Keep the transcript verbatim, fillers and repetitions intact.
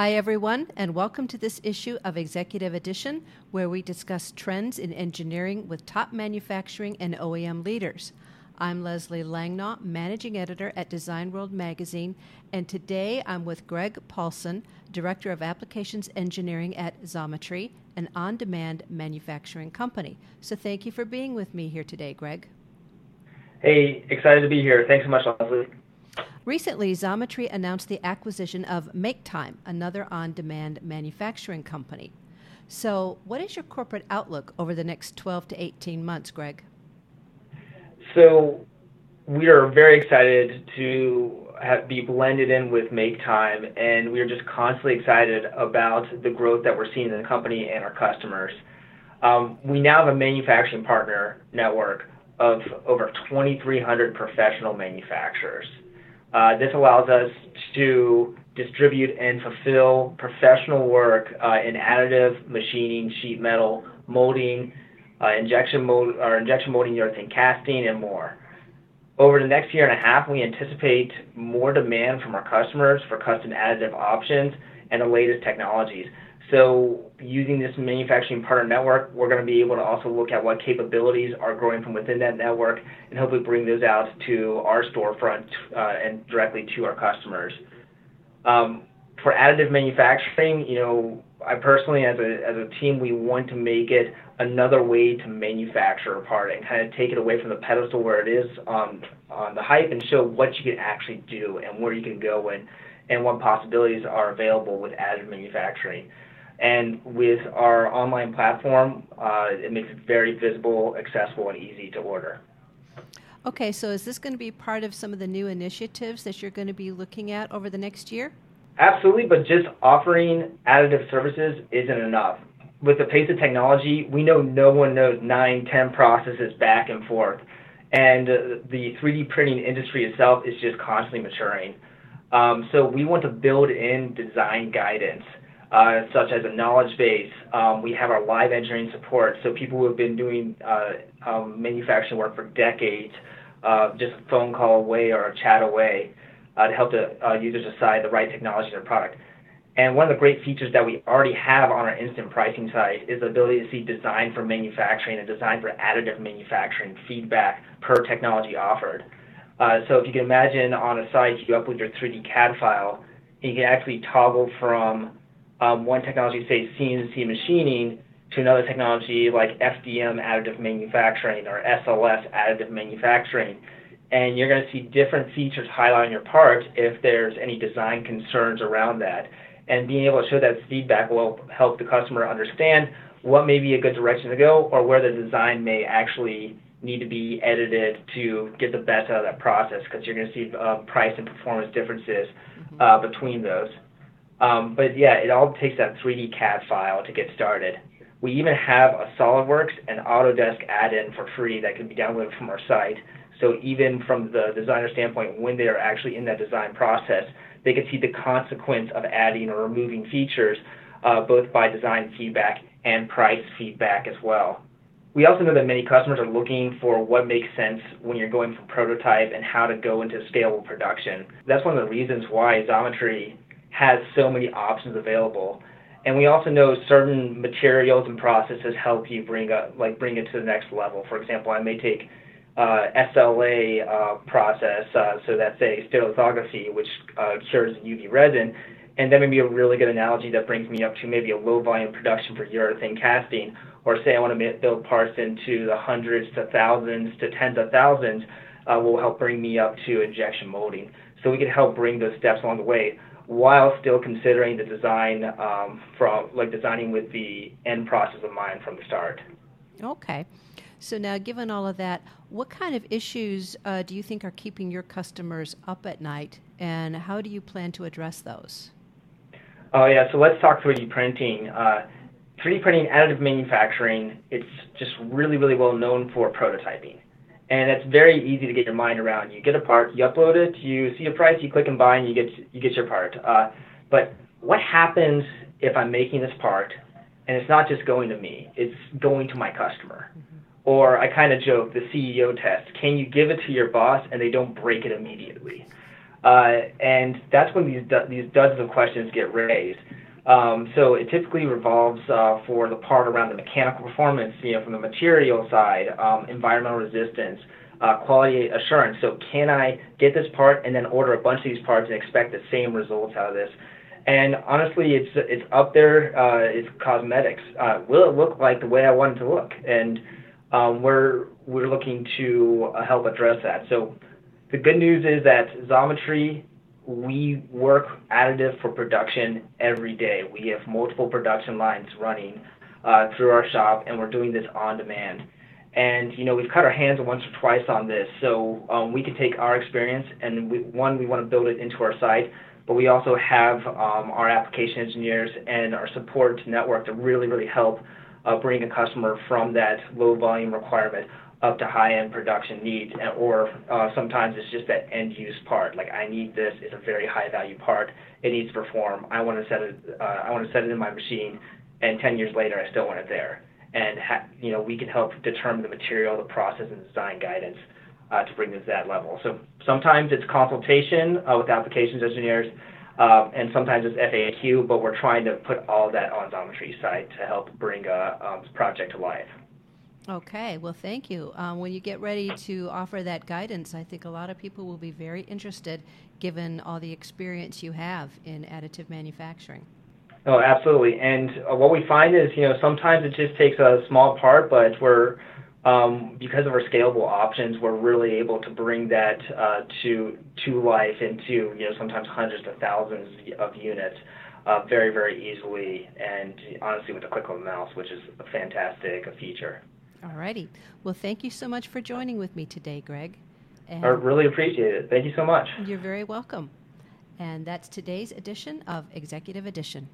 Hi everyone, and welcome to this issue of Executive Edition, where we discuss trends in engineering with top manufacturing and O E M leaders. I'm Leslie Langnaw, Managing Editor at Design World Magazine, and today I'm with Greg Paulson, Director of Applications Engineering at Xometry, an on-demand manufacturing company. So thank you for being with me here today, Greg. Hey, excited to be here. Thanks so much, Leslie. Recently, Xometry announced the acquisition of MakeTime, another on-demand manufacturing company. So what is your corporate outlook over the next twelve to eighteen months, Greg? So we are very excited to have, be blended in with MakeTime, and we are just constantly excited about the growth that we're seeing in the company and our customers. Um, we now have a manufacturing partner network of over twenty-three hundred professional manufacturers. Uh, this allows us to distribute and fulfill professional work uh, in additive, machining, sheet metal, molding, uh, injection, mold, or injection molding, urethane casting, and more. Over the next year and a half, we anticipate more demand from our customers for custom additive options and the latest technologies. So using this manufacturing partner network, we're going to be able to also look at what capabilities are growing from within that network and hopefully bring those out to our storefront uh, and directly to our customers. Um, for additive manufacturing, you know, I personally, as a, as a team, we want to make it another way to manufacture a part and kind of take it away from the pedestal where it is on, on the hype and show what you can actually do and where you can go and, and what possibilities are available with additive manufacturing. And with our online platform, uh, it makes it very visible, accessible, and easy to order. Okay, so is this going to be part of some of the new initiatives that you're going to be looking at over the next year? Absolutely, but just offering additive services isn't enough. With the pace of technology, we know no one knows nine, ten processes back and forth. And uh, the three D printing industry itself is just constantly maturing. Um, so we want to build in design guidance. Uh, such as a knowledge base. Um, we have our live engineering support, so people who have been doing uh, um, manufacturing work for decades, uh, just a phone call away or a chat away uh, to help the uh, users decide the right technology for their product. And one of the great features that we already have on our instant pricing site is the ability to see design for manufacturing and design for additive manufacturing feedback per technology offered. Uh, so if you can imagine on a site, you upload your three D C A D file, and you can actually toggle from Um, one technology, say C N C machining, to another technology like F D M additive manufacturing or S L S additive manufacturing. And you're going to see different features highlighted on your part if there's any design concerns around that. And being able to show that feedback will help the customer understand what may be a good direction to go or where the design may actually need to be edited to get the best out of that process, because you're going to see uh, price and performance differences uh, between those. Um, but yeah, it all takes that three D C A D file to get started. We even have a SolidWorks and Autodesk add-in for free that can be downloaded from our site. So even from the designer standpoint, when they are actually in that design process, they can see the consequence of adding or removing features, uh, both by design feedback and price feedback as well. We also know that many customers are looking for what makes sense when you're going from prototype and how to go into scalable production. That's one of the reasons why Xometry has so many options available. And we also know certain materials and processes help you bring up, like bring it to the next level. For example, I may take uh, S L A uh, process, uh, so that's a stereolithography, which uh, cures U V resin, and that may be a really good analogy that brings me up to maybe a low volume production for urethane casting, or say I want to build parts into the hundreds to thousands to tens of thousands, uh, will help bring me up to injection molding. So we can help bring those steps along the way, while still considering the design um, from, like designing with the end process in mind from the start. Okay. So now, given all of that, what kind of issues uh, do you think are keeping your customers up at night, and how do you plan to address those? Oh yeah, so let's talk three D printing. Uh, three D printing, additive manufacturing, it's just really, really well known for prototyping. And it's very easy to get your mind around. You get a part, you upload it, you see a price, you click and buy, and you get you get your part. Uh, but what happens if I'm making this part, and it's not just going to me, it's going to my customer? Mm-hmm. Or I kind of joke, the C E O test, can you give it to your boss and they don't break it immediately? Uh, and that's when these these dozens of questions get raised. Um, so it typically revolves uh, for the part around the mechanical performance, you know, from the material side, um, environmental resistance, uh, quality assurance. So can I get this part and then order a bunch of these parts and expect the same results out of this? And honestly, it's it's up there. Uh, it's cosmetics. Uh, will it look like the way I want it to look? And um, we're we're looking to uh, help address that. So the good news is that Xometry, we work additive for production every day. We have multiple production lines running uh, through our shop, and we're doing this on demand. And, you know, we've cut our hands once or twice on this, so um, we can take our experience, and we, one, we want to build it into our site, but we also have um, our application engineers and our support network to really, really help uh, bring a customer from that low-volume requirement up to high-end production needs, or uh, sometimes it's just that end-use part. Like, I need this; it's a very high-value part. It needs to perform. I want to set it. Uh, I want to set it in my machine, and ten years later, I still want it there. And ha you know, we can help determine the material, the process, and design guidance uh, to bring it to that level. So sometimes it's consultation uh, with applications engineers, uh, and sometimes it's F A Q. But we're trying to put all that on Xometry's site to help bring a um, project to life. Okay, well, thank you. Um, when you get ready to offer that guidance, I think a lot of people will be very interested, given all the experience you have in additive manufacturing. Oh, absolutely. And uh, what we find is, you know, sometimes it just takes a small part, but we're, um, because of our scalable options, we're really able to bring that uh, to to life into, you know, sometimes hundreds of thousands of units uh, very, very easily, and honestly with a click of a mouse, which is a fantastic feature. All righty. Well, thank you so much for joining with me today, Greg. And I really appreciate it. Thank you so much. You're very welcome. And that's today's edition of Executive Edition.